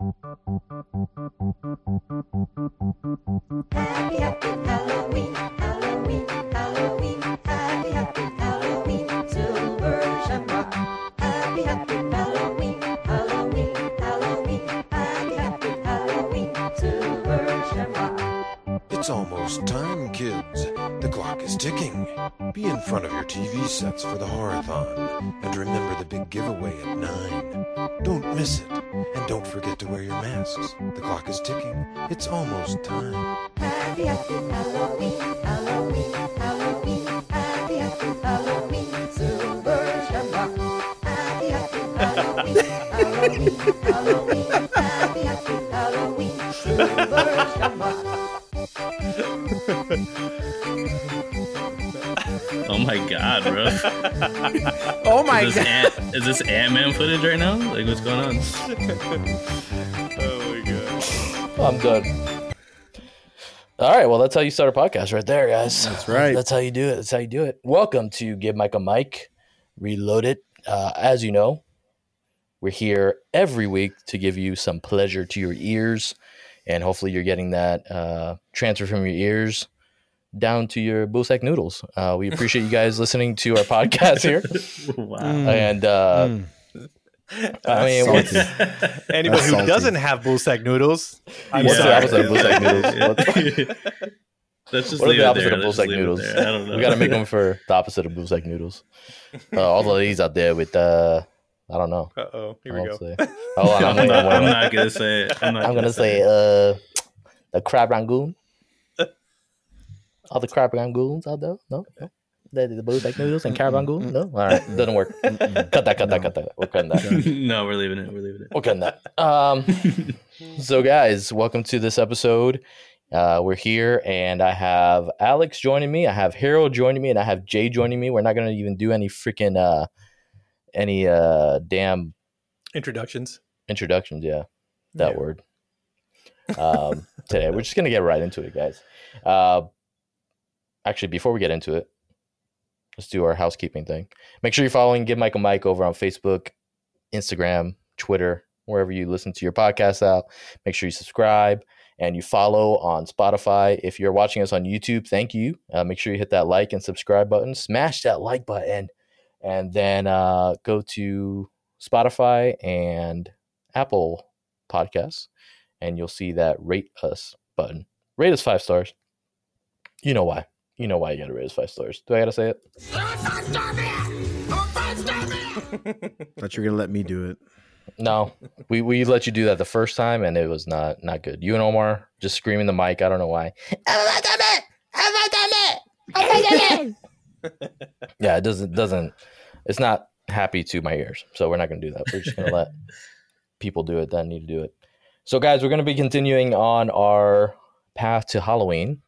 Happy, happy Halloween, Halloween, Halloween, happy Halloween, Silver Shamrock. Happy, happy Halloween, Halloween, Halloween, happy Halloween, Silver Shamrock. It's almost time, kids. The clock is ticking. Be in front of your TV sets for the Horathon. And remember the big giveaway at 9. Don't miss it. And don't forget to wear your masks. The clock is ticking. It's almost time. Happy, happy Halloween, Halloween, Halloween. Happy, happy Halloween, Silver Shamrock. Happy, happy Halloween, Halloween, Halloween. Happy, happy Halloween, Silver Shamrock. Oh my god, bro. Oh my god. Is this Ant-Man footage right now? Like, what's going on? Oh my god. I'm done. All right, well, that's how you start a podcast right there, guys. That's right. That's how you do it. That's how you do it. Welcome to Give Mike a Mic, Reload It. As you know, we're here every week to give you some pleasure to your ears, and hopefully you're getting that transfer from your ears down to your Bullsack noodles. We appreciate you guys listening to our podcast here. Wow. And I mean, anybody who doesn't have Bullsack noodles, I'm sorry. What's the opposite of Bullsack noodles? Let's just leave the opposite of Bullsack noodles? I don't know. We got to make them for the opposite of Bullsack noodles. All the ladies out there with I don't know. Uh-oh. Here we go. Oh, I'm not going to say it. I'm going to say the crab rangoon. All the crab rangoons out there? No? The Bullsack noodles and crab rangoon? No? All right. Doesn't work. Cut that. We're cutting that. No, we're leaving it. We're cutting that. So, guys, welcome to this episode. We're here, and I have Alex joining me. I have Harold joining me, and I have Jay joining me. We're not going to even do any freaking damn introductions. Introductions, yeah. That word. Today, we're just going to get right into it, guys. Actually, before we get into it, let's do our housekeeping thing. Make sure you're following Give Michael Mike over on Facebook, Instagram, Twitter, wherever you listen to your podcast out. Make sure you subscribe and you follow on Spotify. If you're watching us on YouTube, thank you. Make sure you hit that like and subscribe button. Smash that like button. And then go to Spotify and Apple Podcasts, and you'll see that Rate Us button. Rate us 5 stars. You know why. You know why you gotta rate us 5 stars. Do I gotta say it? Thought you were gonna let me do it. No, we let you do that the first time, and it was not good. You and Omar just screaming the mic. I don't know why. Yeah, it doesn't. It's not happy to my ears, so we're not gonna do that. We're just gonna let people do it that need to do it. So, guys, we're gonna be continuing on our path to Halloween.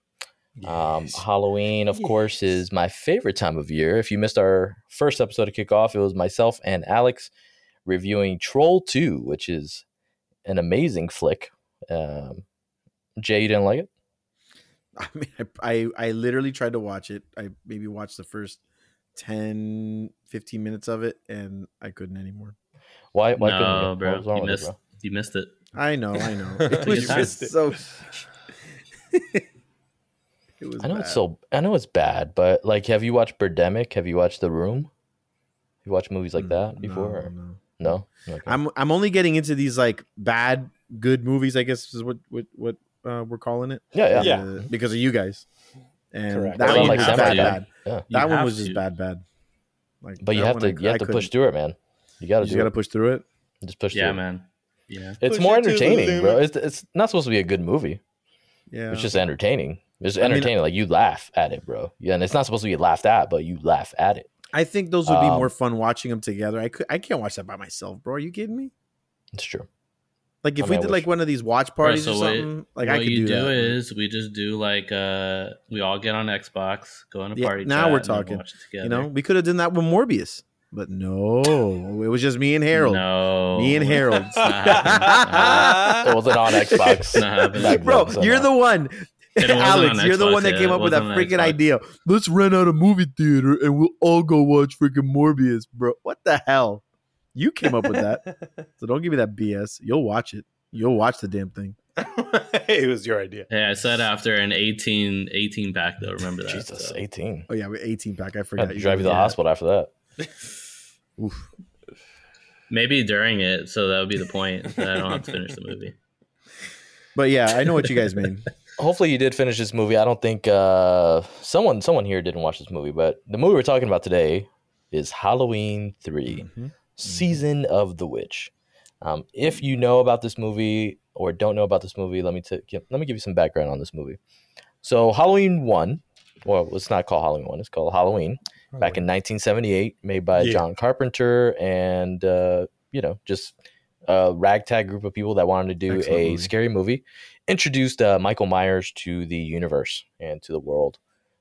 Yes. Halloween, of course, is my favorite time of year. If you missed our first episode of Kickoff, it was myself and Alex reviewing Troll 2, which is an amazing flick. Jay, you didn't like it? I mean, I literally tried to watch it. I maybe watched the first 10, 15 minutes of it, and I couldn't anymore. Why couldn't you? Bro. You missed it. I know. It was so... I know it's bad, but like, have you watched Birdemic? Have you watched The Room? Have you watched movies like that before? No? Okay. I'm only getting into these like bad, good movies, I guess is what we're calling it. Yeah. Because of you guys. And correct. That one was just bad. Yeah. That one was just bad. Like, but you have to push through it, man. You got to push through it. Just push through it. Yeah, man. Yeah. It's more entertaining, bro. It's not supposed to be a good movie. Yeah. It's just entertaining. It's entertaining. Like, you laugh at it, bro. Yeah, and it's not supposed to be laughed at, but you laugh at it. I think those would be more fun watching them together. I can't watch that by myself, bro. Are you kidding me? It's true. Like, if we did like one of these watch parties or something, I could do that. What you do is we just do like we all get on Xbox, go on a party. Now we're talking. Watch it together. You know, we could have done that with Morbius. But no, it was just me and Harold. No. Me and Harold. It wasn't on Xbox. Bro, you're the one. Alex, you're the one that came up with that freaking idea. Let's rent out a movie theater and we'll all go watch freaking Morbius, bro. What the hell? You came up with that. So don't give me that BS. You'll watch it. You'll watch the damn thing. It was your idea. Yeah, I said after an 18 pack though. Remember that? Jesus, so. 18. Oh yeah, 18 pack. I forgot. I had to drive you to the hospital after that. Oof. Maybe during it, so that would be the point. That I don't have to finish the movie. But yeah, I know what you guys mean. Hopefully you did finish this movie. I don't think someone here didn't watch this movie, but the movie we're talking about today is Halloween 3, Season of the Witch. If you know about this movie or don't know about this movie, let me give you some background on this movie. So Halloween 1, well, it's not called Halloween 1, it's called Halloween, back in 1978, made by John Carpenter and, just a ragtag group of people that wanted to do scary movie, introduced Michael Myers to the universe and to the world.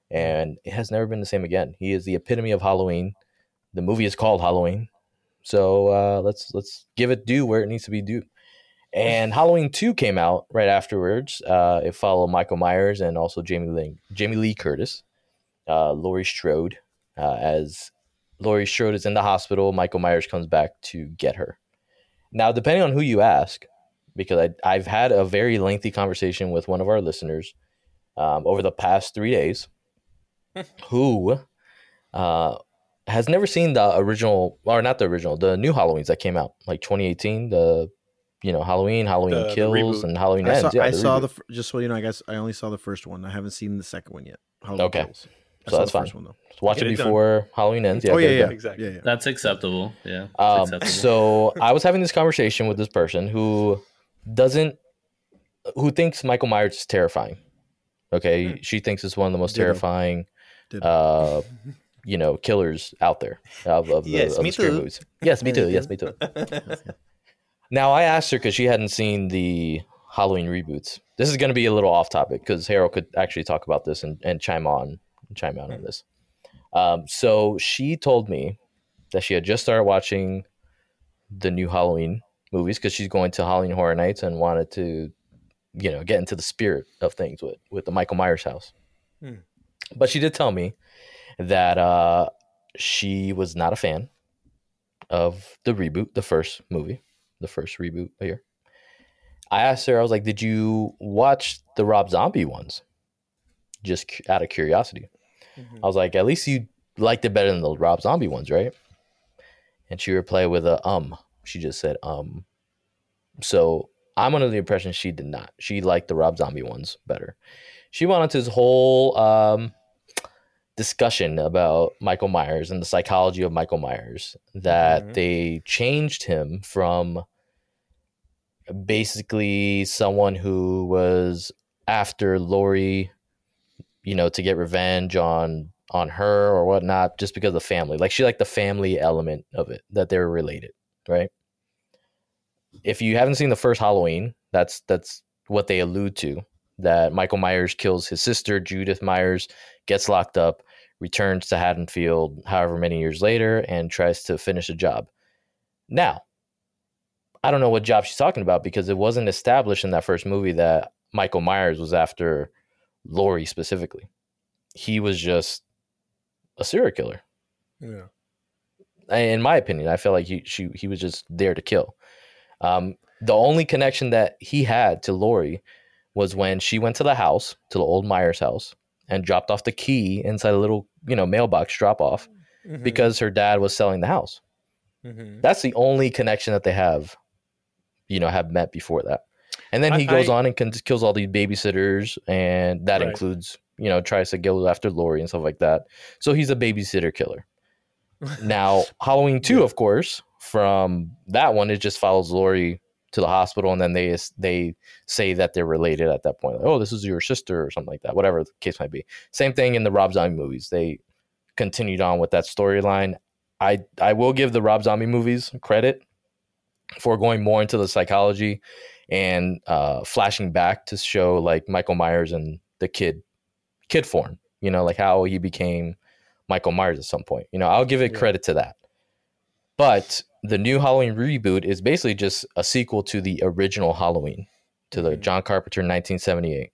And it has never been the same again. He is the epitome of Halloween. The movie is called Halloween. So let's give it due where it needs to be due. And Halloween 2 came out right afterwards. It followed Michael Myers and also Jamie Lee Curtis, Laurie Strode. As Laurie Strode is in the hospital, Michael Myers comes back to get her. Now, depending on who you ask, because I've had a very lengthy conversation with one of our listeners over the past 3 days who has never seen the new Halloweens that came out, like 2018, Halloween Kills, and Halloween Ends. Just so you know, I guess I only saw the first one. I haven't seen the second one yet. Halloween Kills. So that's fine. One, watch it before Halloween Ends. Yeah, exactly. Yeah. That's acceptable. Yeah. So I was having this conversation with this person who thinks Michael Myers is terrifying. Okay, She thinks it's one of the most terrifying, killers out there of the scary movies. Yes, me too. Yes, me too. Now I asked her because she hadn't seen the Halloween reboots. This is going to be a little off topic because Harold could actually talk about this and chime out on this. So she told me that she had just started watching the new Halloween movies because she's going to Halloween Horror Nights and wanted to, get into the spirit of things with the Michael Myers house. But she did tell me that she was not a fan of the reboot, the first reboot here. I asked her, I was like, did you watch the Rob Zombie ones? Just out of curiosity. I was like, at least you liked it better than the Rob Zombie ones, right? And she replied with she just said, So I'm under the impression she did not. She liked the Rob Zombie ones better. She went on to this whole discussion about Michael Myers and the psychology of Michael Myers, that they changed him from basically someone who was after Laurie, to get revenge on her or whatnot, just because of the family. Like, she liked the family element of it, that they were related, right? If you haven't seen the first Halloween, that's what they allude to, that Michael Myers kills his sister, Judith Myers, gets locked up, returns to Haddonfield however many years later, and tries to finish a job. Now, I don't know what job she's talking about because it wasn't established in that first movie that Michael Myers was after Laurie specifically. He was just a serial killer. Yeah. In my opinion, I feel like he was just there to kill. The only connection that he had to Laurie was when she went to the old Myers house, and dropped off the key inside a little, mailbox drop off because her dad was selling the house. That's the only connection that they have met before that. And then he goes on and kills all these babysitters, and that includes, tries to go after Laurie and stuff like that. So he's a babysitter killer. Now, Halloween 2, of course, from that one, it just follows Laurie to the hospital, and then they say that they're related at that point. Like, oh, this is your sister or something like that, whatever the case might be. Same thing in the Rob Zombie movies. They continued on with that storyline. I will give the Rob Zombie movies credit for going more into the psychology and flashing back to show like Michael Myers and the kid form, like how he became Michael Myers at some point. I'll give it credit to that. But the new Halloween reboot is basically just a sequel to the original Halloween, to the John Carpenter 1978,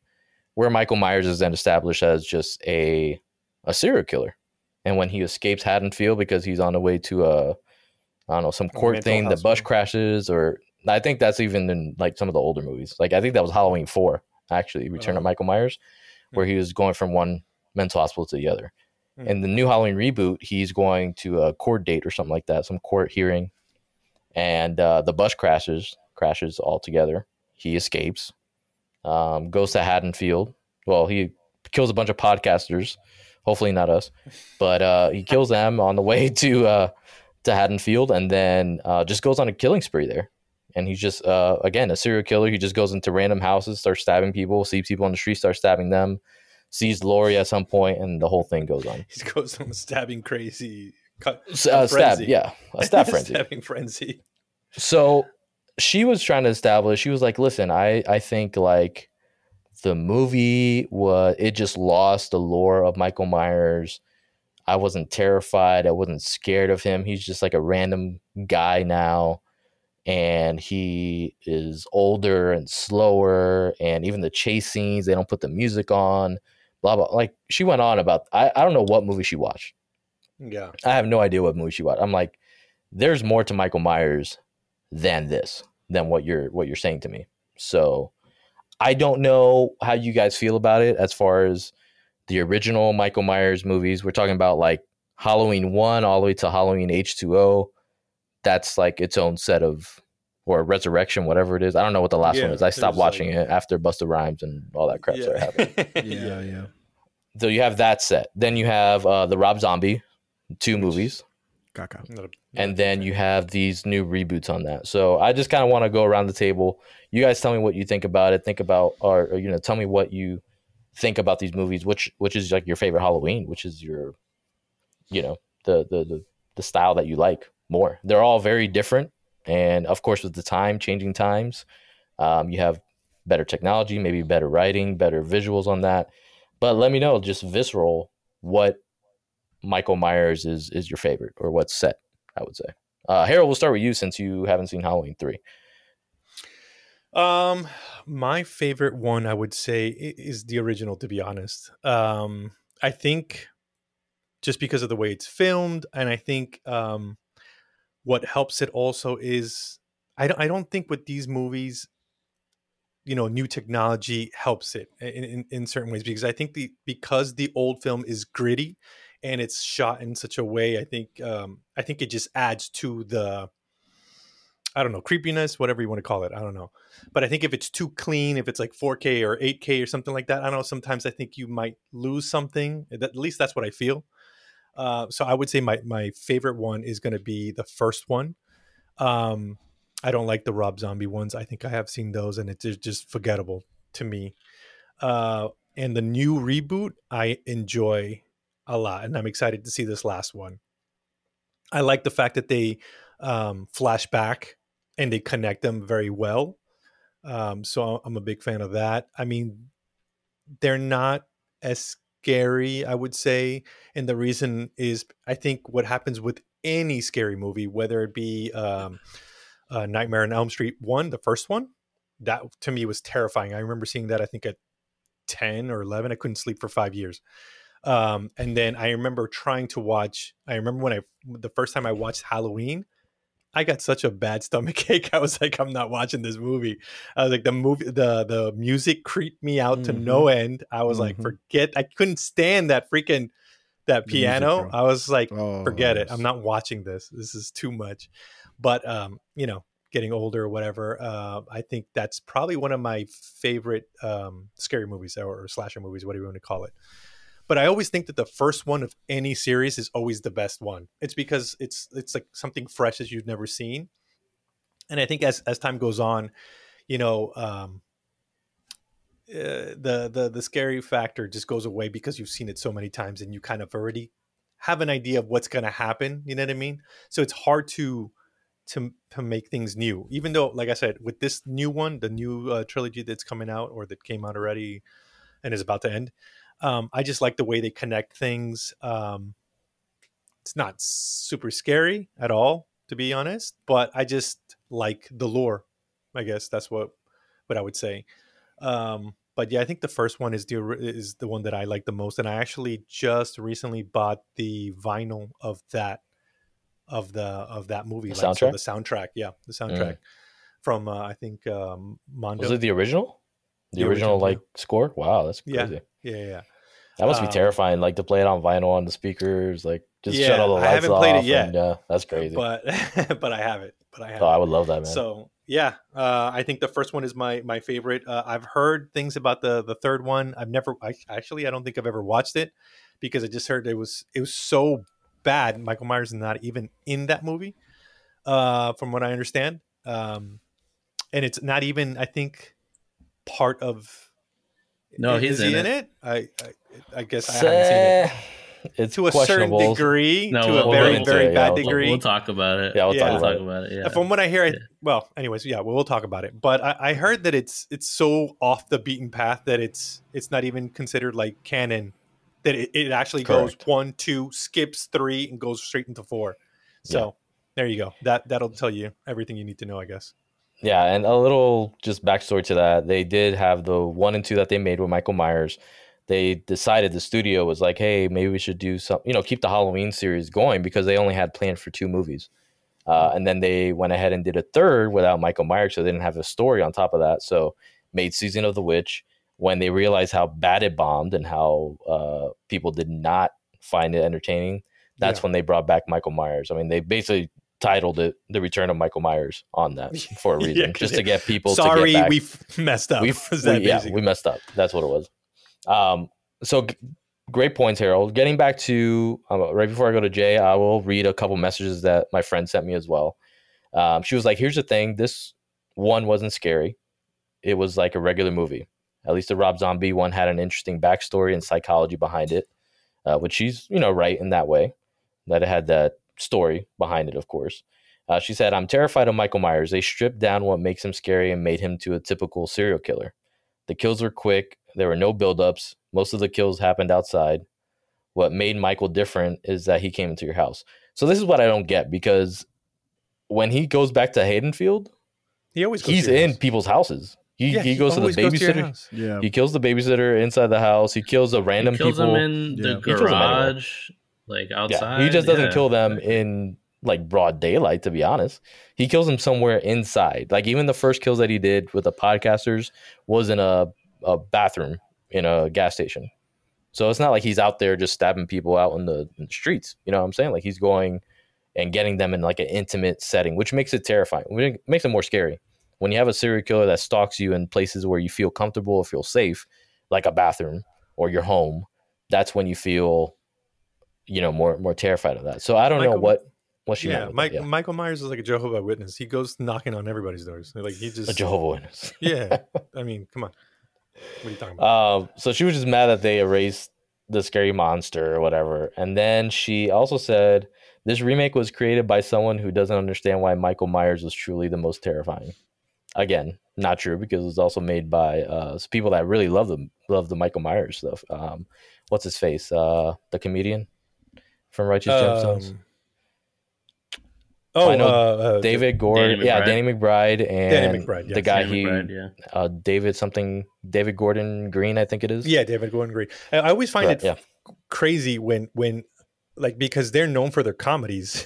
where Michael Myers is then established as just a serial killer. And when he escapes Haddonfield because he's on the way to some court thing, the bus crashes, or I think that's even in like some of the older movies. Like I think that was Halloween 4, actually, Return of Michael Myers, where he was going from one mental hospital to the other. And the new Halloween reboot, he's going to a court date or something like that, some court hearing. And the bus crashes all together. He escapes, goes to Haddonfield. Well, he kills a bunch of podcasters. Hopefully not us, but he kills them on the way to Haddonfield, and then just goes on a killing spree there. And he's just, again, a serial killer. He just goes into random houses, starts stabbing people, sees people on the street, starts stabbing them, sees Laurie at some point, and the whole thing goes on. He goes on stabbing crazy. A stab frenzy. Stabbing frenzy. So she was trying to establish, she was like, listen, I think like the movie it just lost the lore of Michael Myers. I wasn't terrified. I wasn't scared of him. He's just like a random guy now. And he is older and slower. And even the chase scenes, they don't put the music on, blah, blah. Like she went on about, I don't know what movie she watched. Yeah. I have no idea what movie she watched. I'm like, there's more to Michael Myers than this, than what you're saying to me. So I don't know how you guys feel about it as far as the original Michael Myers movies. We're talking about like Halloween 1 all the way to Halloween H2O. That's like its own set of, or Resurrection, whatever it is. I don't know what the last one is. I stopped watching it after Busta Rhymes and all that crap started happening. Yeah. So you have that set. Then you have the Rob Zombie, 2 movies. And then you have these new reboots on that. So I just kind of want to go around the table. You guys tell me what you think about it. Think about, or you know, tell me what you think about these movies. Which is like your favorite Halloween? Which is your, you know, the style that you like more? They're all very different, and of course with the changing times, you have better technology, maybe better writing, better visuals on that. But let me know, just visceral, what Michael Myers is your favorite, or what's set, I would say. Harold, we'll start with you since you haven't seen Halloween 3. My favorite one, I would say, is the original, to be honest. I think just because of the way it's filmed, and I think what helps it also is I don't think with these movies, you know, new technology helps it in certain ways, because I think because the old film is gritty, and it's shot in such a way, I think it just adds to the, I don't know, creepiness, whatever you want to call it. I don't know. But I think if it's too clean, if it's like 4K or 8K or something like that, I don't know, sometimes I think you might lose something. At least that's what I feel. So I would say my favorite one is going to be the first one. I don't like the Rob Zombie ones. I think I have seen those, and it's just forgettable to me. And the new reboot, I enjoy a lot, and I'm excited to see this last one. I like the fact that they flash back and they connect them very well. So I'm a big fan of that. I mean, they're not as scary, I would say, and the reason is I think what happens with any scary movie, whether it be Nightmare on Elm Street 1, the first one, that to me was terrifying. I remember seeing that I think at 10 or 11. I couldn't sleep for 5 years. And then I remember the first time I watched Halloween, I got such a bad stomach ache. I was like, I'm not watching this movie. I was like, the music creeped me out to no end. I was like, I couldn't stand that that piano. I was like, forget it. I'm not watching this. This is too much. But, you know, getting older or whatever, I think that's probably one of my favorite, scary movies or slasher movies, whatever you want to call it. But I always think that the first one of any series is always the best one. It's because it's like something fresh that you've never seen. And I think as time goes on, you know, the scary factor just goes away because you've seen it so many times and you kind of already have an idea of what's going to happen. You know what I mean? So it's hard to make things new, even though, like I said, with this new one, the new trilogy that's coming out or that came out already and is about to end. I just like the way they connect things. It's not super scary at all, to be honest, but I just like the lore. I guess that's what I would say. But yeah, I think the first one is the one that I like the most, and I actually just recently bought the vinyl of that movie. The soundtrack. Yeah, the soundtrack. from I think Mondo. Was it the original? The original like score? Wow, that's crazy. Yeah. That must be terrifying, like to play it on vinyl on the speakers, like just shut all the lights off. I haven't played it yet. Yeah, that's crazy. But I have it. Oh, I would love that, man. So yeah, I think the first one is my favorite. I've heard things about the third one. I don't think I've ever watched it because I just heard it was so bad. Michael Myers is not even in that movie, from what I understand. And it's not even, I think, part of. No, he's in it. I guess I haven't seen it. It's to a certain degree, to a very, very bad degree. We'll talk about it. Yeah, we'll talk about it. Yeah. From what I hear, we'll talk about it. But I heard that it's so off the beaten path that it's not even considered like canon. That it actually goes 1, 2, skips 3, and goes straight into 4. So there you go. That'll tell you everything you need to know, I guess. Yeah, and a little just backstory to that. They did have the 1 and 2 that they made with Michael Myers. They decided the studio was like, hey, maybe we should do something, keep the Halloween series going because they only had planned for 2 movies. And then they went ahead and did a third without Michael Myers, so they didn't have a story on top of that. So made Season of the Witch when they realized how bad it bombed and how people did not find it entertaining. That's when they brought back Michael Myers. I mean, they basically titled it The Return of Michael Myers on that for a reason, just to get people to get back. We messed up. We messed up. That's what it was. So great points, Harold. Getting back to right before I go to Jay, I will read a couple messages that my friend sent me as well. She was like, here's the thing. This one wasn't scary. It was like a regular movie. At least the Rob Zombie one had an interesting backstory and psychology behind it, which she's, right in that way, that it had that story behind it, of course. She said, I'm terrified of Michael Myers. They stripped down what makes him scary and made him to a typical serial killer. The kills were quick. There were no buildups. Most of the kills happened outside. What made Michael different is that he came into your house. So this is what I don't get, because when he goes back to Haddonfield, he's in people's houses. He goes to the babysitter. He kills the babysitter inside the house. He kills a random people. He kills them in the garage, like outside. He just doesn't kill them in like broad daylight, to be honest. He kills them somewhere inside. Like even the first kills that he did with the podcasters was in a bathroom in a gas station. So it's not like he's out there just stabbing people out in the streets. You know what I'm saying? Like he's going and getting them in like an intimate setting, which makes it terrifying. It makes it more scary. When you have a serial killer that stalks you in places where you feel comfortable or feel safe, like a bathroom or your home, that's when you feel, more terrified of that. So I don't know what she meant. Michael Myers is like a Jehovah's Witness. He goes knocking on everybody's doors. Like he just a Jehovah's Witness. Yeah, I mean, come on. What are you talking about? So she was just mad that they erased the scary monster or whatever, and then she also said this remake was created by someone who doesn't understand why Michael Myers was truly the most terrifying. Again, not true, because it was also made by people that really love the Michael Myers stuff. What's his face? The comedian from Righteous Gemstones. Oh, I know David Gordon. Danny McBride, the guy David Gordon Green, I think it is. Yeah, David Gordon Green. I always find crazy when like, because they're known for their comedies,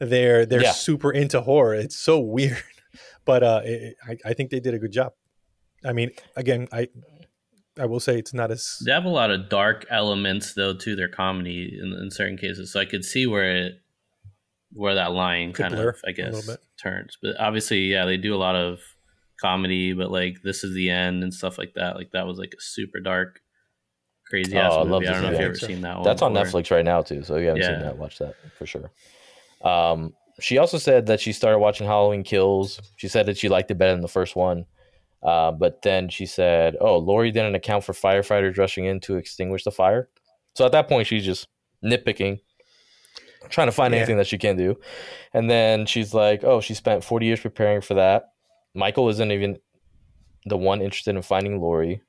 they're super into horror. It's so weird. But I think they did a good job. I mean, again, I will say it's not as... They have a lot of dark elements, though, to their comedy in certain cases. So I could see where that line kind of, I guess, turns. But obviously, yeah, they do a lot of comedy, but like This Is the End and stuff like that. Like that was like a super dark, crazy-ass movie. I don't know if you've ever seen that one. That's on Netflix right now, too. So if you haven't seen that, watch that for sure. She also said that she started watching Halloween Kills. She said that she liked it better than the first one. But then she said, oh, Laurie didn't account for firefighters rushing in to extinguish the fire. So at that point, she's just nitpicking, trying to find anything that she can do. And then she's like, oh, she spent 40 years preparing for that. Michael isn't even the one interested in finding Laurie.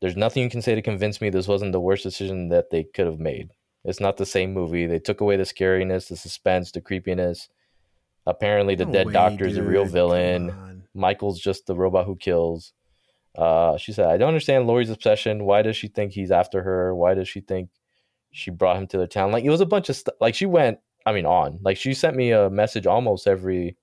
There's nothing you can say to convince me this wasn't the worst decision that they could have made. It's not the same movie. They took away the scariness, the suspense, the creepiness. Apparently, the dead doctor is a real villain. Michael's just the robot who kills. She said, I don't understand Laurie's obsession. Why does she think he's after her? Why does she think she brought him to the town? Like, it was a bunch of stuff. Like, she went, I mean, on. Like, she sent me a message almost every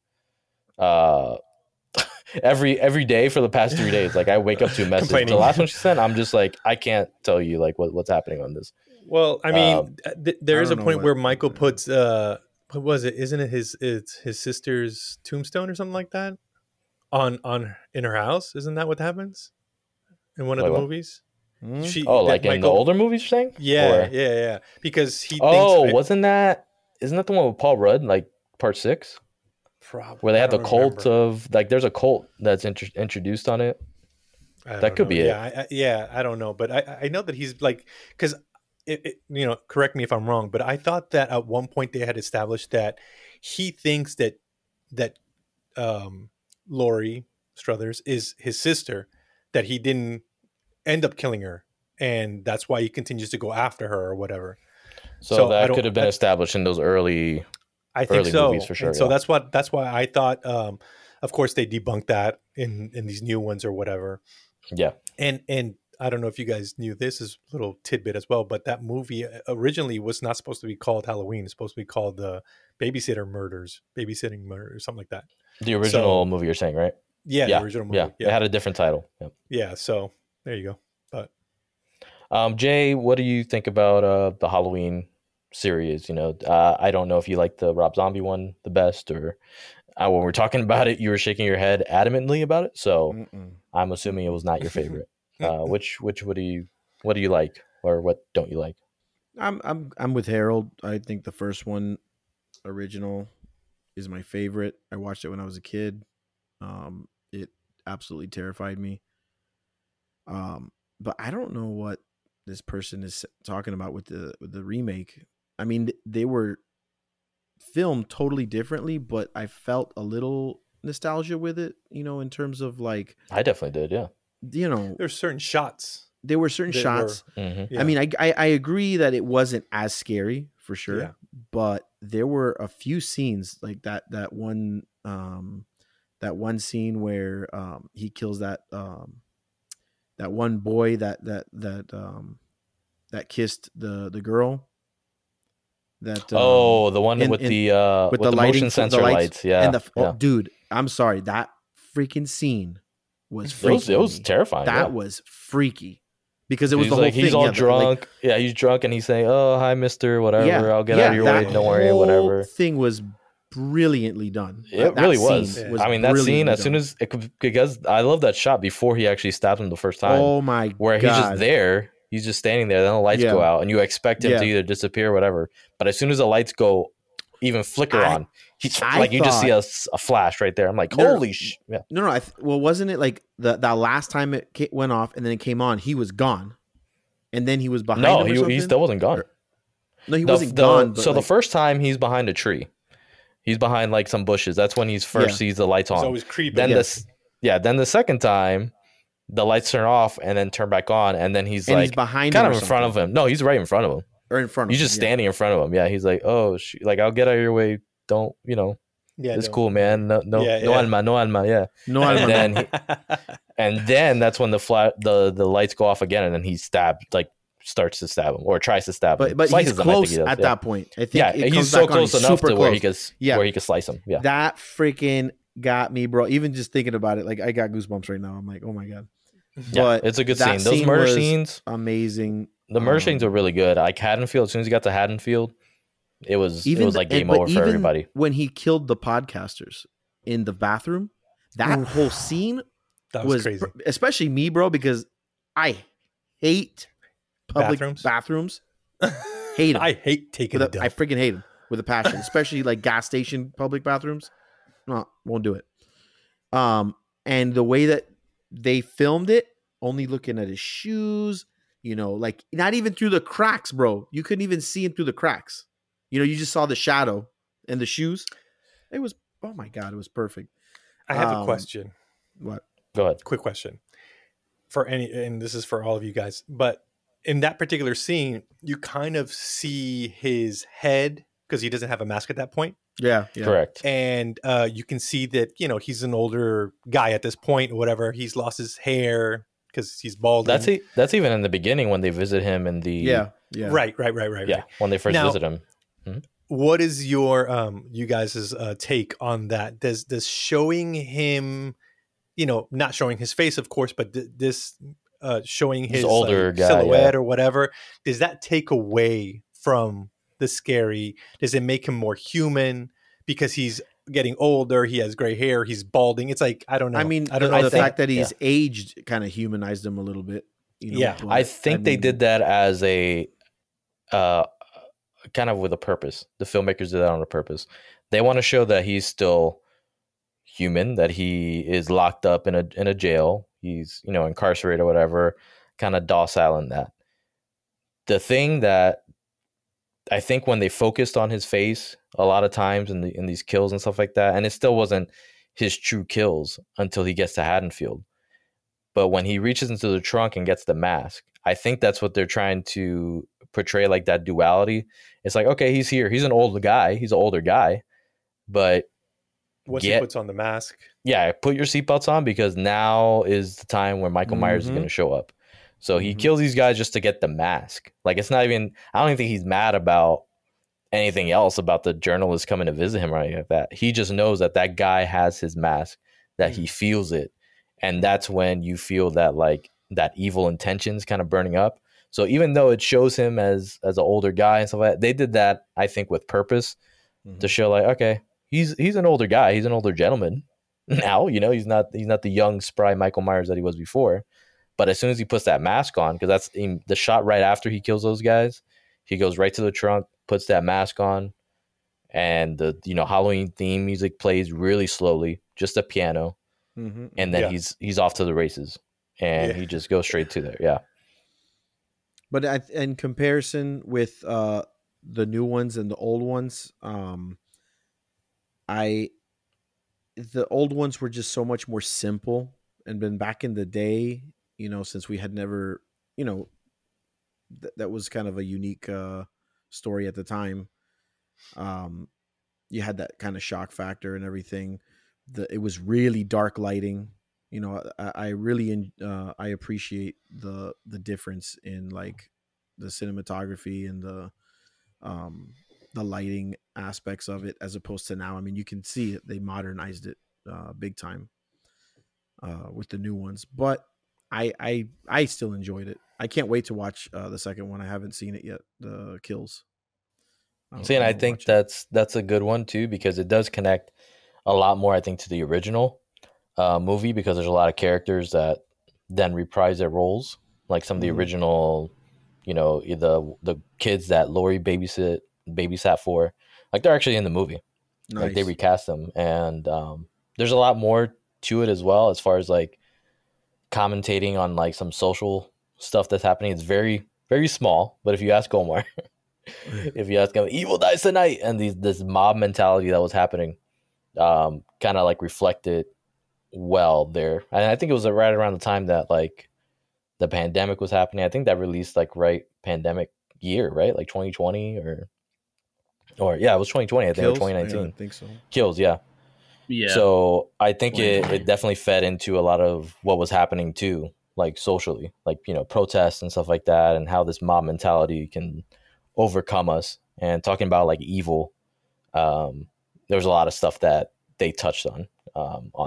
every day for the past 3 days. Like I wake up to a message. The last one she sent, I'm just like, I can't tell you like what's happening on this. Well, I mean, there is a point where Michael puts what was it? Isn't it his sister's tombstone or something like that on in her house? Isn't that what happens in one of the movies? Mm-hmm. In the older movies, you're saying? Yeah, or... yeah. Because he. Oh, thinks isn't that the one with Paul Rudd, like part 6? Probably. Where they have the cult of, like, there's a cult that's introduced on it. That could be it. I don't know, but I know that he's like, because correct me if I'm wrong, but I thought that at one point they had established that he thinks that Laurie Struthers is his sister, that he didn't end up killing her, and that's why he continues to go after her or whatever. So that could have been established in those early movies for sure. And so that's why I thought, of course they debunked that in these new ones or whatever. Yeah. And I don't know if you guys knew this is a little tidbit as well, but that movie originally was not supposed to be called Halloween. It's supposed to be called the Babysitting Murders, something like that. The original movie you're saying, right? Yeah. The original movie. Yeah. It had a different title. Yep. Yeah. So there you go. But Jay, what do you think about the Halloween series? I don't know if you like the Rob Zombie one the best, or when we're talking about it, you were shaking your head adamantly about it. So I'm assuming it was not your favorite. Which what do you like, or what don't you like? I'm with Harold. I think the first one, original, is my favorite. I watched it when I was a kid. It absolutely terrified me. But I don't know what this person is talking about with the remake. I mean, they were filmed totally differently, but I felt a little nostalgia with it, in terms of like... I definitely did, yeah. There's certain shots. There were certain shots. Mm-hmm. Yeah. I mean, I agree that it wasn't as scary, for sure, yeah. But there were a few scenes, like that one scene where he kills that... that one boy that kissed the girl. That the one with the motion sensor lights. Yeah, and dude, I'm sorry, that freaking scene was freaky. It was terrifying. That was freaky because it was the whole thing. He's all drunk. He's drunk and he's saying, "Oh, hi, Mister, whatever. I'll get out of your way. Don't worry, whatever." Thing was brilliantly done. It really was. I mean, that scene, as soon as because I love that shot before he actually stabbed him the first time. Oh my god! Where he's just there, he's just standing there. Then the lights go out, and you expect him to either disappear or whatever. But as soon as the lights go, even flicker on, he's like you just see a flash right there. I'm like, holy shit! Yeah. No. Wasn't it like the last time it went off and then it came on? He was gone, and then he was behind. No, he still wasn't gone. No, he wasn't gone. So the first time he's behind a tree. He's behind like some bushes. That's when he first sees the lights on. It's always creepy. Then then the second time, the lights turn off and then turn back on, and then he's behind, kind of in front of him. No, he's right in front of him. Or in front of him. He's just standing in front of him. Yeah, he's like, oh, like I'll get out of your way. Don't Yeah, it's cool, man. No alma. Yeah, no alma. And then that's when the lights go off again, and then he's stabbed. Like starts to stab him or tries to stab him. But he's close at that point. I think he's so close enough to where he could slice him. Yeah. That freaking got me, bro. Even just thinking about it, like I got goosebumps right now. I'm like, oh my God. Yeah, but it's a good scene. Those murder scenes. Amazing. The murder scenes are really good. Like Haddonfield, as soon as he got to Haddonfield, it was like game over for everybody. When he killed the podcasters in the bathroom, that whole scene was crazy. Especially me, bro, because I hate public bathrooms. Hate them. I hate taking it. I freaking hate them with a passion, especially like gas station public bathrooms. No, won't do it. And the way that they filmed it, only looking at his shoes, like not even through the cracks, bro. You couldn't even see him through the cracks. You just saw the shadow and the shoes. It was, oh my God, it was perfect. I have a question. What? Go ahead. Quick question. And this is for all of you guys, but in that particular scene, you kind of see his head because he doesn't have a mask at that point. Yeah. Correct. And you can see that, he's an older guy at this point or whatever. He's lost his hair because he's bald. That's even in the beginning when they visit him in the... Yeah. Right. Yeah, when they first visit him. Mm-hmm. What is your, you guys' take on that? Does showing him you know, not showing his face, of course, but this showing his older guy, silhouette or whatever. Does that take away from the scary? Does it make him more human because he's getting older? He has gray hair. He's balding. It's like, I don't know. I mean, I don't know. The fact that he's aged kind of humanized him a little bit. You know, I think they did that as a kind of with a purpose. The filmmakers did that on a purpose. They want to show that he's still human, that he is locked up in a jail. He's, you know, incarcerated or whatever, kind of docile in that. The thing that I think when they focused on his face a lot of times in these kills and stuff like that, and it still wasn't his true kills until he gets to Haddonfield. But when he reaches into the trunk and gets the mask, I think that's what they're trying to portray, like that duality. It's like, okay, he's here. He's an old guy. He's an older guy. But once he puts on the mask. Yeah, put your seatbelts on, because now is the time where Michael Myers is going to show up. So he kills these guys just to get the mask. Like, it's not even, I don't even think he's mad about anything else about the journalist coming to visit him or anything like that. He just knows that that guy has his mask, that he feels it. And that's when you feel that, like, that evil intentions kind of burning up. So even though it shows him as an older guy and stuff like that, they did that, I think, with purpose to show, like, okay, he's an older guy. He's an older gentleman now, you know, he's not the young spry Michael Myers that he was before. But as soon as he puts that mask on, because that's the shot right after he kills those guys, he goes right to the trunk, puts that mask on, and the, you know, Halloween theme music plays really slowly, just a piano, and then he's off to the races, and he just goes straight to there. Yeah. But in comparison with the new ones and the old ones, the old ones were just so much more simple, and been back in the day. You know, since we had never, you know, that was kind of a unique story at the time. You had that kind of shock factor and everything. It was really dark lighting. You know, I really I appreciate the difference in, like, the cinematography and the lighting aspects of it, as opposed to now. I mean, you can see it, they modernized it big time with the new ones, but I still enjoyed it. I can't wait to watch the second one. I haven't seen it yet. The Kills. And I think that's a good one too, because it does connect a lot more, I think, to the original movie, because there's a lot of characters that then reprise their roles. Like some of the original, you know, the kids that Laurie babysat for, like, they're actually in the movie. Nice. Like, they recast them, and there's a lot more to it as well, as far as, like, commentating on, like, some social stuff that's happening. It's very, very small, but if you ask Omar, evil dies tonight, and this mob mentality that was happening, kind of, like, reflected well there. And I think it was right around the time that, like, the pandemic was happening. I think that released, like, right pandemic year, right? Like 2020 or yeah, it was 2020, I think, Kills? Or 2019. Yeah, I think so. Kills, yeah. Yeah. So I think it definitely fed into a lot of what was happening too, like, socially, like, you know, protests and stuff like that, and how this mob mentality can overcome us. And talking about, like, evil, there was a lot of stuff that they touched on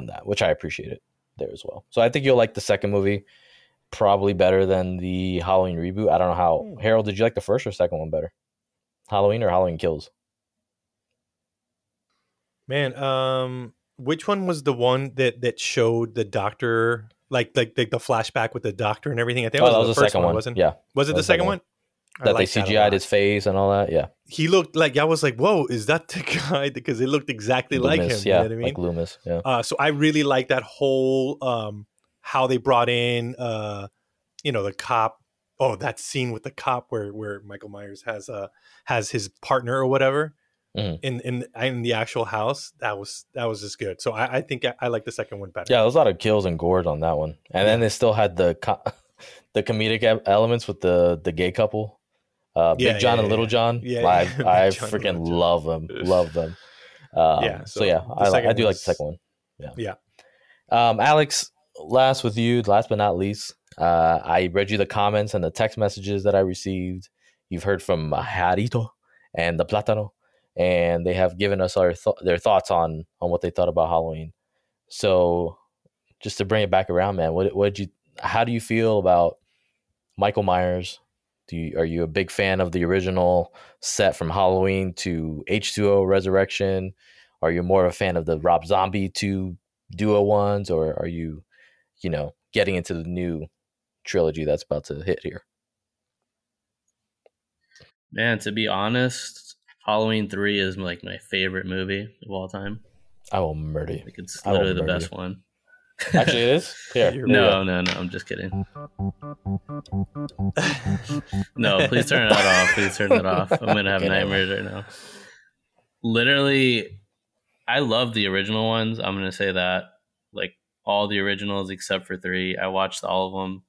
that, which I appreciated there as well. So I think you'll like the second movie probably better than the Halloween reboot. I don't know how. Harold, did you like the first or second one better? Halloween or Halloween Kills? Man, which one was the one that showed the doctor, like the flashback with the doctor and everything? I think that was the first one, wasn't it? Yeah. Was it the second one? That they CGI'd his face and all that, yeah. He looked like, I was like, whoa, is that the guy? Because it looked exactly like him. Yeah, you know what I mean? Like Loomis, yeah. So I really like that whole, how they brought in, you know, the cop. Oh, that scene with the cop where Michael Myers has his partner or whatever. In the actual house, that was just good. So I think I like the second one better. Yeah, there was a lot of kills and gore on that one, and then they still had the comedic elements with the gay couple, Big John and Little John. I freaking love them. I do like the second one. Yeah. Alex, last but not least, I read you the comments and the text messages that I received. You've heard from Jarito and the Platano, and they have given us their thoughts on what they thought about Halloween. So just to bring it back around, man, how do you feel about Michael Myers? Are you a big fan of the original set from Halloween to H2O Resurrection? Are you more of a fan of the Rob Zombie 2 duo ones, or are you, getting into the new trilogy that's about to hit here? Man, to be honest, Halloween 3 is like my favorite movie of all time. I will murder you. It's literally the best one. Actually, it is? Yeah. No, I'm just kidding. No, please turn that off. Please turn that off. I'm going to have nightmares right now. Literally, I love the original ones. I'm going to say that. Like, all the originals except for 3. I watched all of them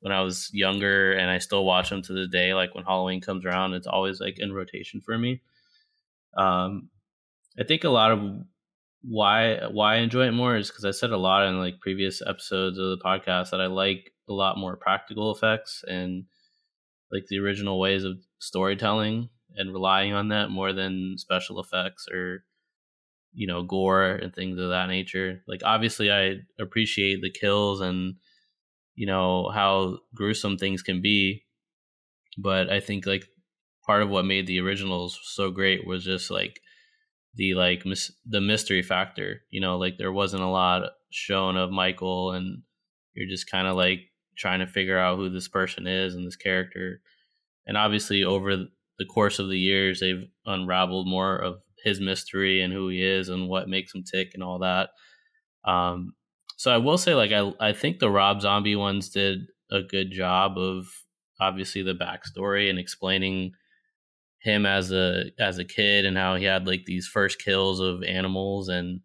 when I was younger, and I still watch them to this day. Like, when Halloween comes around, it's always, like, in rotation for me. I think a lot of why I enjoy it more is because I said a lot in like previous episodes of the podcast that I like a lot more practical effects and like the original ways of storytelling and relying on that more than special effects or, gore and things of that nature. Like, obviously I appreciate the kills and, how gruesome things can be. But I think like part of what made the originals so great was just like, the mystery factor, like there wasn't a lot shown of Michael, and you're just kind of like trying to figure out who this person is and this character. And obviously over the course of the years, they've unraveled more of his mystery and who he is and what makes him tick and all that. So I will say, like, I think the Rob Zombie ones did a good job of obviously the backstory and explaining him as a kid and how he had like these first kills of animals, and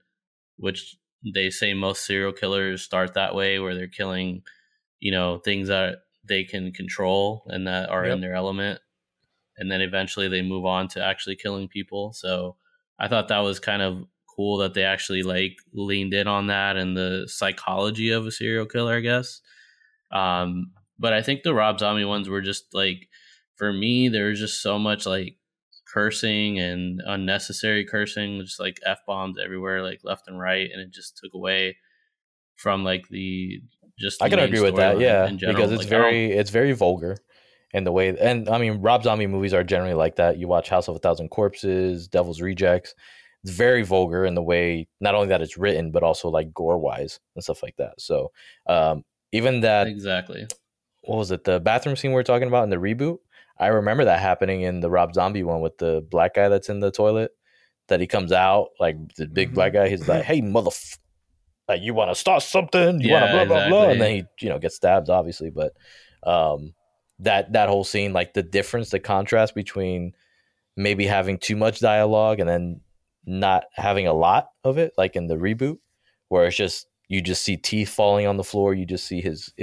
which they say most serial killers start that way, where they're killing, things that they can control and that are in their element. And then eventually they move on to actually killing people. So I thought that was kind of cool that they actually like leaned in on that and the psychology of a serial killer, I guess. But I think the Rob Zombie ones were just like, for me, there's just so much like cursing and unnecessary cursing, just like F-bombs everywhere, like left and right. And it just took away from like I can agree with that. Yeah. Because it's like, it's very vulgar in the way. And I mean, Rob Zombie movies are generally like that. You watch House of a Thousand Corpses, Devil's Rejects. It's very vulgar in the way, not only that it's written, but also like gore wise and stuff like that. So even that. Exactly. What was it? The bathroom scene we're talking about in the reboot? I remember that happening in the Rob Zombie one with the black guy that's in the toilet, that he comes out like the big black guy. He's like, "Hey, like you want to start something? You want to blah, blah, blah." And then he, gets stabbed, obviously. But that whole scene, like the difference, the contrast between maybe having too much dialogue and then not having a lot of it, like in the reboot, where it's just, you just see teeth falling on the floor. You just see his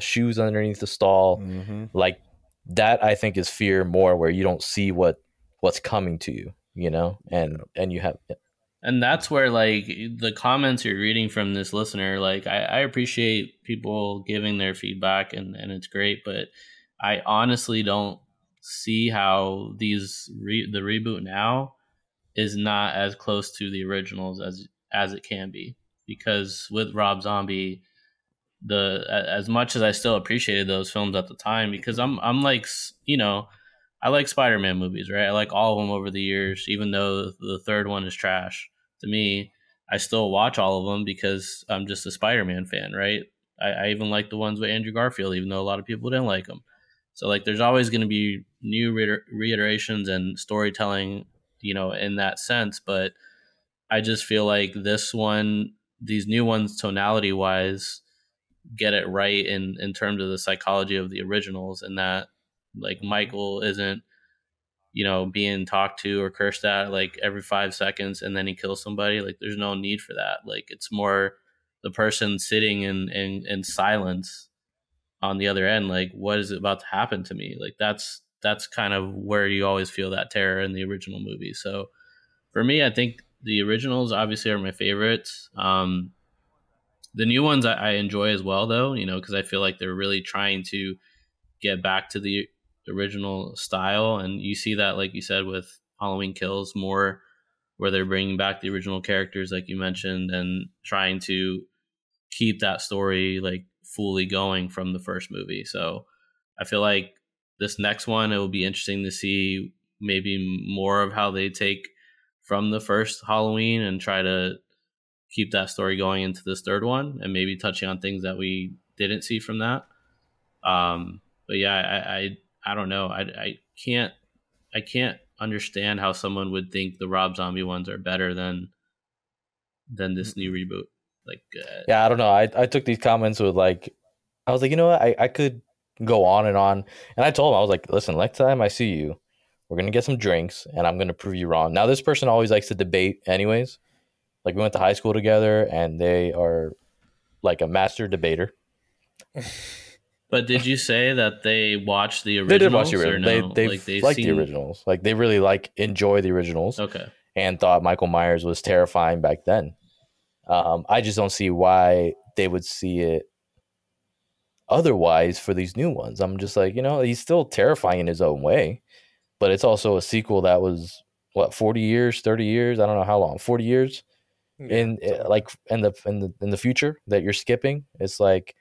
shoes underneath the stall. Mm-hmm. Like, that I think is fear more, where you don't see what's coming to you, and you have. Yeah. And that's where like the comments you're reading from this listener, like I appreciate people giving their feedback and it's great, but I honestly don't see how the reboot now is not as close to the originals as it can be, because with Rob Zombie, as much as I still appreciated those films at the time, because I'm like, I like Spider-Man movies, right? I like all of them over the years, even though the third one is trash to me. I still watch all of them because I'm just a Spider-Man fan, right? I even like the ones with Andrew Garfield, even though a lot of people didn't like them. So like, there's always going to be new reiterations and storytelling, in that sense. But I just feel like this one, these new ones, tonality wise, get it right in terms of the psychology of the originals, and that like Michael isn't being talked to or cursed at like every 5 seconds and then he kills somebody. Like, there's no need for that. Like, it's more the person sitting in silence on the other end, like, what is about to happen to me? Like, that's kind of where you always feel that terror in the original movie. So for me, I think the originals obviously are my favorites. The new ones I enjoy as well, though, because I feel like they're really trying to get back to the original style. And you see that, like you said, with Halloween Kills more, where they're bringing back the original characters, like you mentioned, and trying to keep that story like fully going from the first movie. So I feel like this next one, it will be interesting to see maybe more of how they take from the first Halloween and try to keep that story going into this third one, and maybe touching on things that we didn't see from that. But yeah, I don't know. I can't understand how someone would think the Rob Zombie ones are better than this new reboot. Like, yeah, I don't know. I took these comments with like, I was like, you know what? I could go on. And I told him, I was like, listen, next time I see you, we're going to get some drinks and I'm going to prove you wrong. Now, this person always likes to debate anyways. Like, we went to high school together and they are like a master debater. But did you say that they watched the originals? They did watch the originals. No? They liked the originals. Like, they really enjoy the originals. Okay. And thought Michael Myers was terrifying back then. I just don't see why they would see it otherwise for these new ones. I'm just like, you know, he's still terrifying in his own way, but it's also a sequel that was 40 years, 30 years. I don't know how long, 40 years in the future that you're skipping. It's like,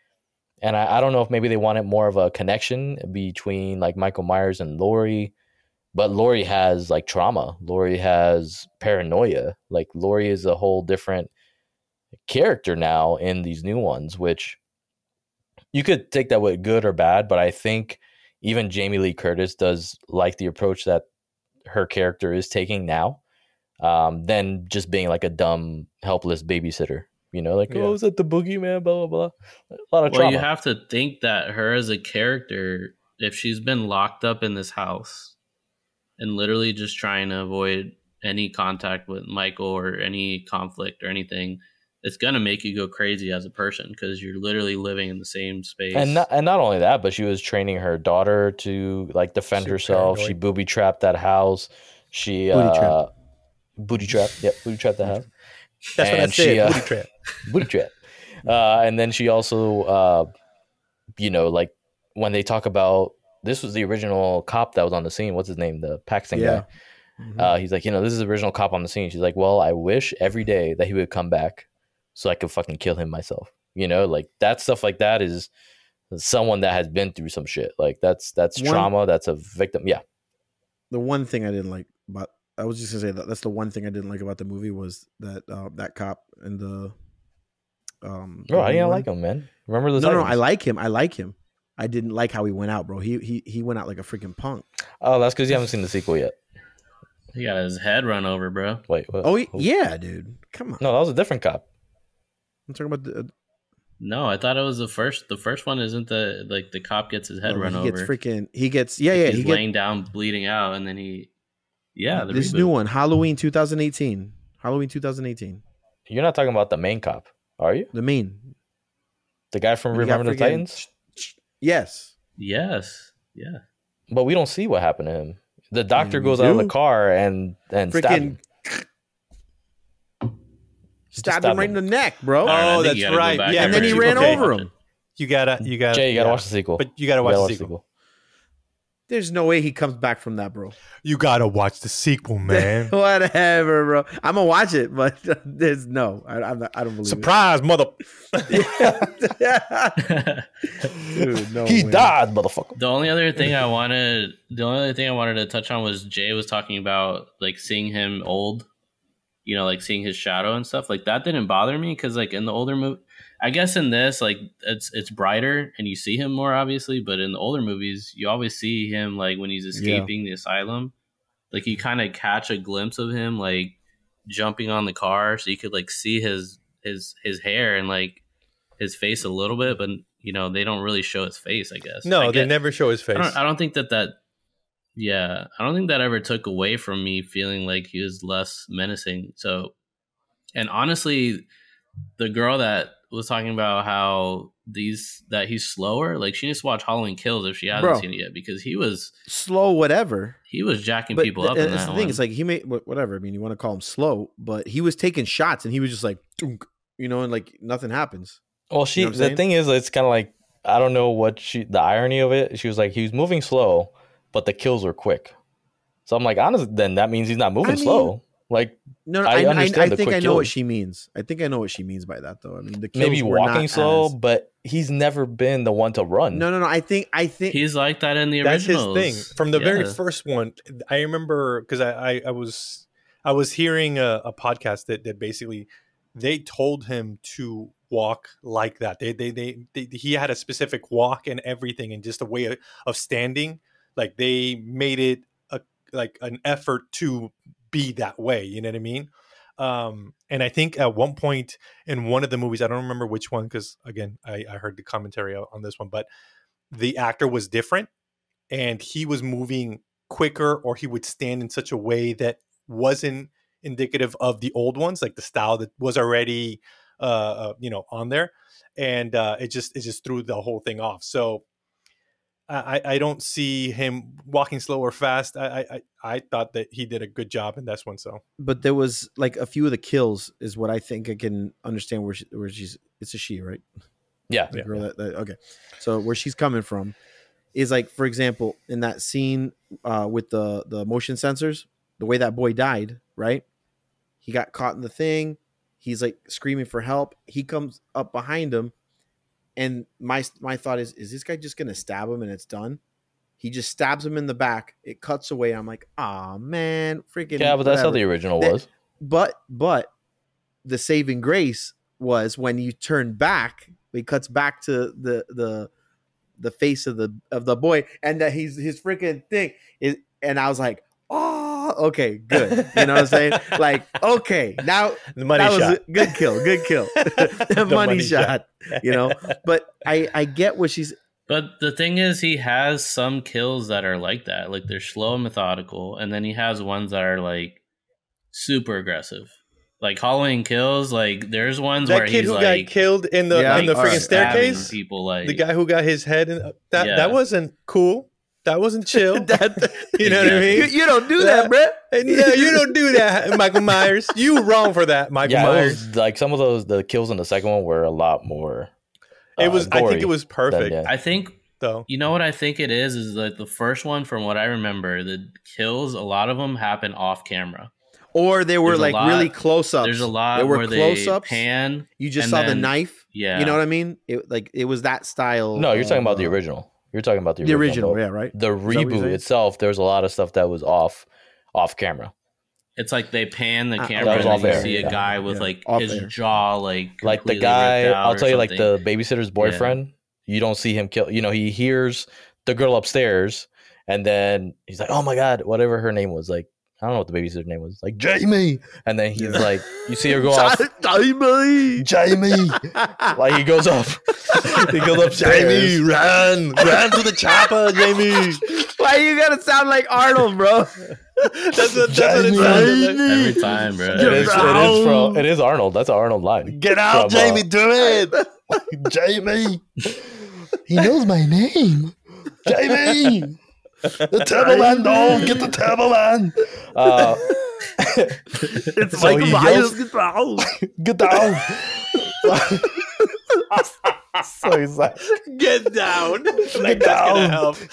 and I don't know if maybe they wanted more of a connection between like Michael Myers and Laurie, but Laurie has like trauma. Laurie has paranoia. Like, Laurie is a whole different character now in these new ones, which you could take that with good or bad, but I think even Jamie Lee Curtis does like the approach that her character is taking now, than just being like a dumb, helpless babysitter. You know, like, oh, is that the boogeyman? Blah, blah, blah. A lot of trauma. Well, you have to think that her as a character, if she's been locked up in this house and literally just trying to avoid any contact with Michael or any conflict or anything, it's going to make you go crazy as a person because you're literally living in the same space. And not only that, but she was training her daughter to like defend herself. Paranoid. She booby trapped that house. She booby trapped the house. That's and what I said. She, booty trap. Booty trap. And then she also, you know, like when they talk about, this was the original cop that was on the scene. What's his name? The Paxton guy. Mm-hmm. He's like, you know, this is the original cop on the scene. She's like, well, I wish every day that he would come back so I could fucking kill him myself. You know, like that stuff like that is someone that has been through some shit. Like that's trauma. That's a victim. Yeah. The one thing I didn't like about, I was just gonna say that's the one thing I didn't like about the movie was that that cop and the. Bro, I didn't like him, man. Remember those? No, I like him. I didn't like how he went out, bro. He went out like a freaking punk. Oh, that's because you haven't seen the sequel yet. He got his head run over, bro. Wait, what? Oh yeah, dude. Come on. No, that was a different cop. I'm talking about no, I thought it was the first. The first one isn't the like the cop gets his head run over. He's laying down, bleeding out, and then he. Yeah, this new one, Halloween 2018. You're not talking about the main cop, are you? The guy from Remember the Titans? Yes. Yeah. But we don't see what happened to him. The doctor goes out of the car and stabbed him right in the neck, bro. Oh, that's right. Yeah, and then he ran over him. You gotta watch the sequel. But you gotta watch the sequel. There's no way he comes back from that, bro. You gotta watch the sequel, man. Whatever, bro. I'm gonna watch it, but there's no. I don't believe. Surprise, it. Mother. Dude, no. He died, motherfucker. The only other thing I wanted to touch on was Jay was talking about like seeing him old, you know, like seeing his shadow and stuff. Like that didn't bother me because like in the older movie, I guess in this, like, it's brighter and you see him more, obviously. But in the older movies, you always see him, like, when he's escaping the asylum. Like, you kind of catch a glimpse of him, like, jumping on the car. So you could, like, see his hair and, like, his face a little bit. But, you know, they don't really show his face, I guess. No, they never show his face. I don't think that ever took away from me feeling like he was less menacing. So, and honestly, the girl that was talking about how he's slower. Like, she needs to watch Halloween Kills if she hasn't seen it yet, because he was slow. Whatever, he was jacking people up. That's the thing. It's like he made whatever. I mean, you want to call him slow, but he was taking shots and he was just like, you know, and like nothing happens. Well, she. You know the thing is, it's kind of like I don't know what she. The irony of it, she was like he was moving slow, but the kills were quick. So I'm like, honestly, then that means he's not moving slow. Like, no, I think I know what she means. I think I know what she means by that, though. I mean, the kills maybe walking slow, but he's never been the one to run. No. I think he's like that in the originals. That's his thing from the very first one. I remember because I was hearing a podcast that basically they told him to walk like that. He had a specific walk and everything, and just a way of standing. Like they made it an effort to be that way, you know what I mean? And I think at one point in one of the movies, I don't remember which one, because again, I heard the commentary on this one, but the actor was different and he was moving quicker, or he would stand in such a way that wasn't indicative of the old ones, like the style that was already, on there. And it just threw the whole thing off. So I don't see him walking slow or fast. I thought that he did a good job in this one. So, but there was like a few of the kills is what I think I can understand where she's. It's a she, right? Yeah. Girl that, okay. So where she's coming from is like, for example, in that scene with the motion sensors, the way that boy died, right? He got caught in the thing. He's like screaming for help. He comes up behind him. And my thought is this guy just going to stab him and it's done? He just stabs him in the back. It cuts away. I'm like, ah, man, freaking. Yeah, but whatever. That's how the original was. But the saving grace was when you turn back, it cuts back to the face of the boy, and that he's his freaking thing is. And I was like, oh, okay, good. You know what I'm saying? Like, okay, now the money that shot. Was a good kill. The money shot. You know, but I get what she's. But the thing is, he has some kills that are like that, like they're slow and methodical, and then he has ones that are like super aggressive, like Halloween Kills. Like there's ones that where kid he's who like got killed in the freaking staircase. People like the guy who got his head in, that wasn't cool. That wasn't chill. You know what I mean? You don't do that, bro. No, you don't do that, Michael Myers. You were wrong for that, Michael Myers. Was, like some of those, the kills in the second one were a lot more. It was. I think it was perfect. I think though. You know what I think it is? Is like the first one, from what I remember, the kills. A lot of them happen off camera, or they were really close ups. There's a lot. There were close ups. Pan. You just saw the knife. Yeah. You know what I mean? It was that style. No, you're talking about the original. You're talking about the original, yeah, right? The reboot itself, there's a lot of stuff that was off camera. It's like they pan the camera and you see a guy with like his jaw like the guy. I'll tell you, like the babysitter's boyfriend. Yeah. You don't see him kill. You know, he hears the girl upstairs, and then he's like, "Oh my god," whatever her name was, like. I don't know what the babysitter's name was, like Jamie, and then he's like, you see her go off, Jamie, like he goes off, Jamie, run to the chopper, Jamie. Why you gotta sound like Arnold, bro? That's what it sounds like every time, bro. It is Arnold. That's an Arnold line. Get out, Jamie, do it, Jamie. He knows my name, Jamie. The Tableland, dog! Get the Tableland! It's so Michael Myers. Get down! So he's like, Get down!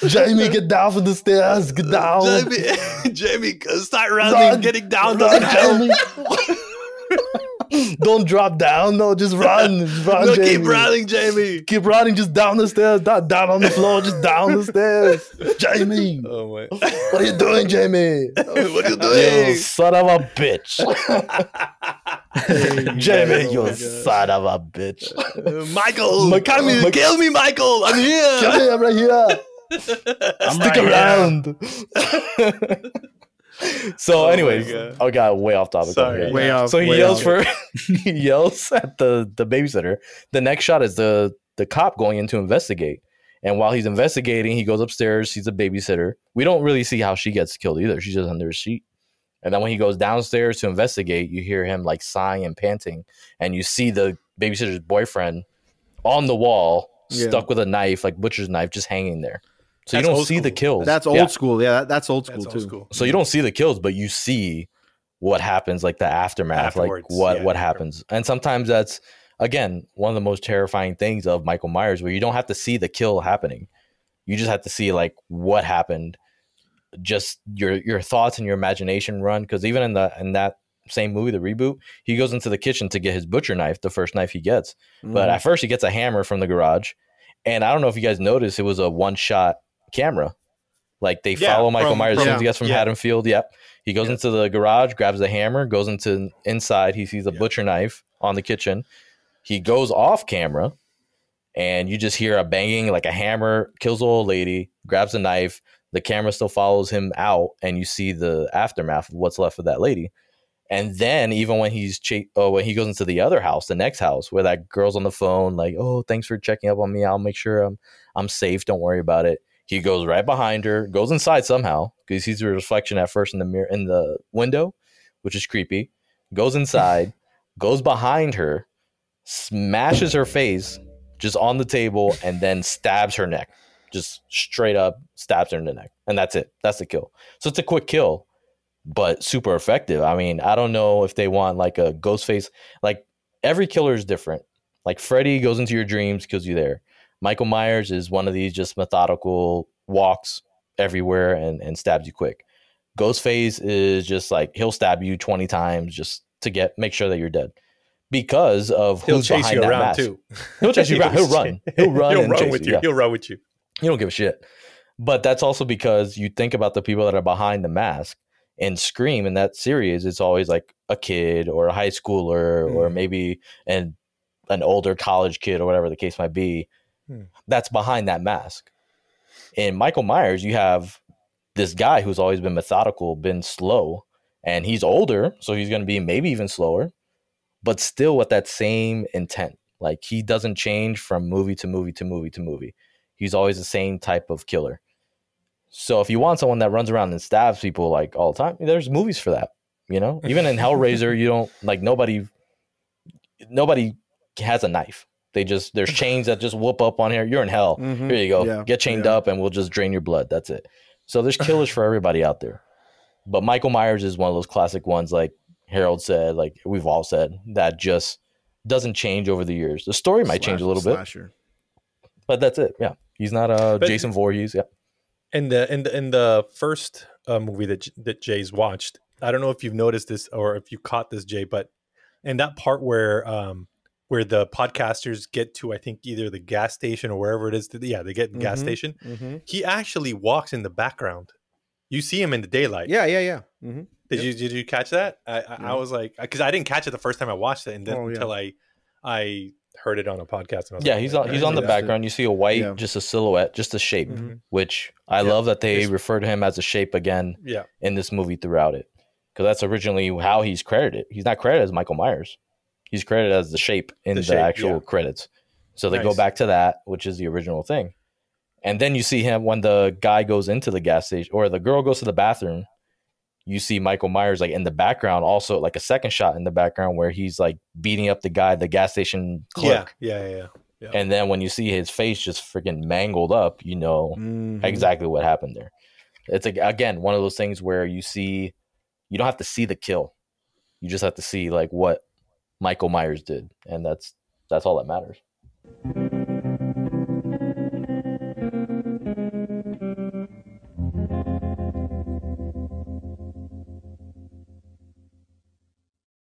Jamie, get down from the stairs! Get down! Jamie, start running! Getting down! Run, Jamie! Don't drop down! No, just run! No, Jamie. Keep running, Jamie! Keep running! Just down the stairs! Not down on the floor! Just down the stairs! Jamie, oh my! What are you doing, Jamie? What are you doing? You son of a bitch. Jamie, you son of a bitch. Michael, kill me, Michael. I'm here. Kill me, I'm right here. Stick around. So anyways, I got way off topic. Sorry. Way off, so he yells off. He yells at the babysitter. The next shot is the cop going in to investigate. And while he's investigating, he goes upstairs, sees a babysitter. We don't really see how she gets killed either. She's just under a sheet. And then when he goes downstairs to investigate, you hear him like sighing and panting. And you see the babysitter's boyfriend on the wall, stuck with a knife, like butcher's knife, just hanging there. So that's you don't see school. The kills. That's old school. Yeah, that's old school too. School. So you don't see the kills, but you see what happens, like the aftermath, like what happens. And sometimes that's, again, one of the most terrifying things of Michael Myers, where you don't have to see the kill happening. You just have to see like what happened. Just your thoughts and your imagination run. Because even in that same movie, the reboot, he goes into the kitchen to get his butcher knife, the first knife he gets. But at first he gets a hammer from the garage. And I don't know if you guys noticed, it was a one-shot camera. Like they follow Michael Myers as soon as he gets from Haddonfield. He goes into the garage, grabs the hammer, goes into inside. He sees a butcher knife on the kitchen. He goes off camera and you just hear a banging, like a hammer, kills the old lady, grabs a knife. The camera still follows him out and you see the aftermath of what's left of that lady. And then even when he's when he goes into the other house, the next house where that girl's on the phone, like, oh, thanks for checking up on me. I'll make sure I'm safe. Don't worry about it. He goes right behind her, goes inside somehow because he sees a reflection at first in the mirror, in the window, which is creepy. Goes inside, goes behind her, smashes her face just on the table and then stabs her neck. Just straight up stabs her in the neck. And that's it. That's the kill. So it's a quick kill, but super effective. I mean, I don't know if they want like a Ghostface. Like every killer is different. Like Freddy goes into your dreams, kills you there. Michael Myers is one of these just methodical walks everywhere and stabs you quick. Ghostface is just like he'll stab you 20 times just to make sure that you're dead. Because of who's behind that mask. He'll chase you around too. He'll run. He'll run with you. You don't give a shit. But that's also because you think about the people that are behind the mask and Scream in that series. It's always like a kid or a high schooler or maybe an older college kid or whatever the case might be. That's behind that mask. In Michael Myers, you have this guy who's always been methodical, been slow, and he's older. So he's going to be maybe even slower, but still with that same intent. Like he doesn't change from movie to movie to movie to movie. He's always the same type of killer. So if you want someone that runs around and stabs people like all the time, there's movies for that, you know? Even in Hellraiser, you don't like nobody has a knife. There's chains that just whoop up on here. You're in hell. Mm-hmm. Here you go. Yeah. Get chained up and we'll just drain your blood. That's it. So there's killers for everybody out there. But Michael Myers is one of those classic ones, like Harold said, like we've all said, that just doesn't change over the years. The story might change a little bit. But that's it. Yeah. He's not Jason Voorhees. Yeah. In the first movie that Jay's watched, I don't know if you've noticed this or if you caught this, Jay, but in that part where the podcasters get to, I think, either the gas station or wherever it is. They get in the gas station. Mm-hmm. He actually walks in the background. You see him in the daylight. Yeah. Mm-hmm. Did you catch that? I was like, because I didn't catch it the first time I watched it, and then until I heard it on a podcast. And I was he's on the background. You see a white, just a silhouette, just a shape, which I love that they refer to him as a shape again in this movie throughout it. Because that's originally how he's credited. He's not credited as Michael Myers. He's credited as the shape in the actual credits. So they go back to that, which is the original thing. And then you see him when the guy goes into the gas station or the girl goes to the bathroom. You see Michael Myers like in the background, also like a second shot in the background where he's like beating up the guy, the gas station clerk. Yeah. And then when you see his face just freaking mangled up, you know exactly what happened there. It's like, again, one of those things where you don't have to see the kill. You just have to see like what Michael Myers did. And that's all that matters.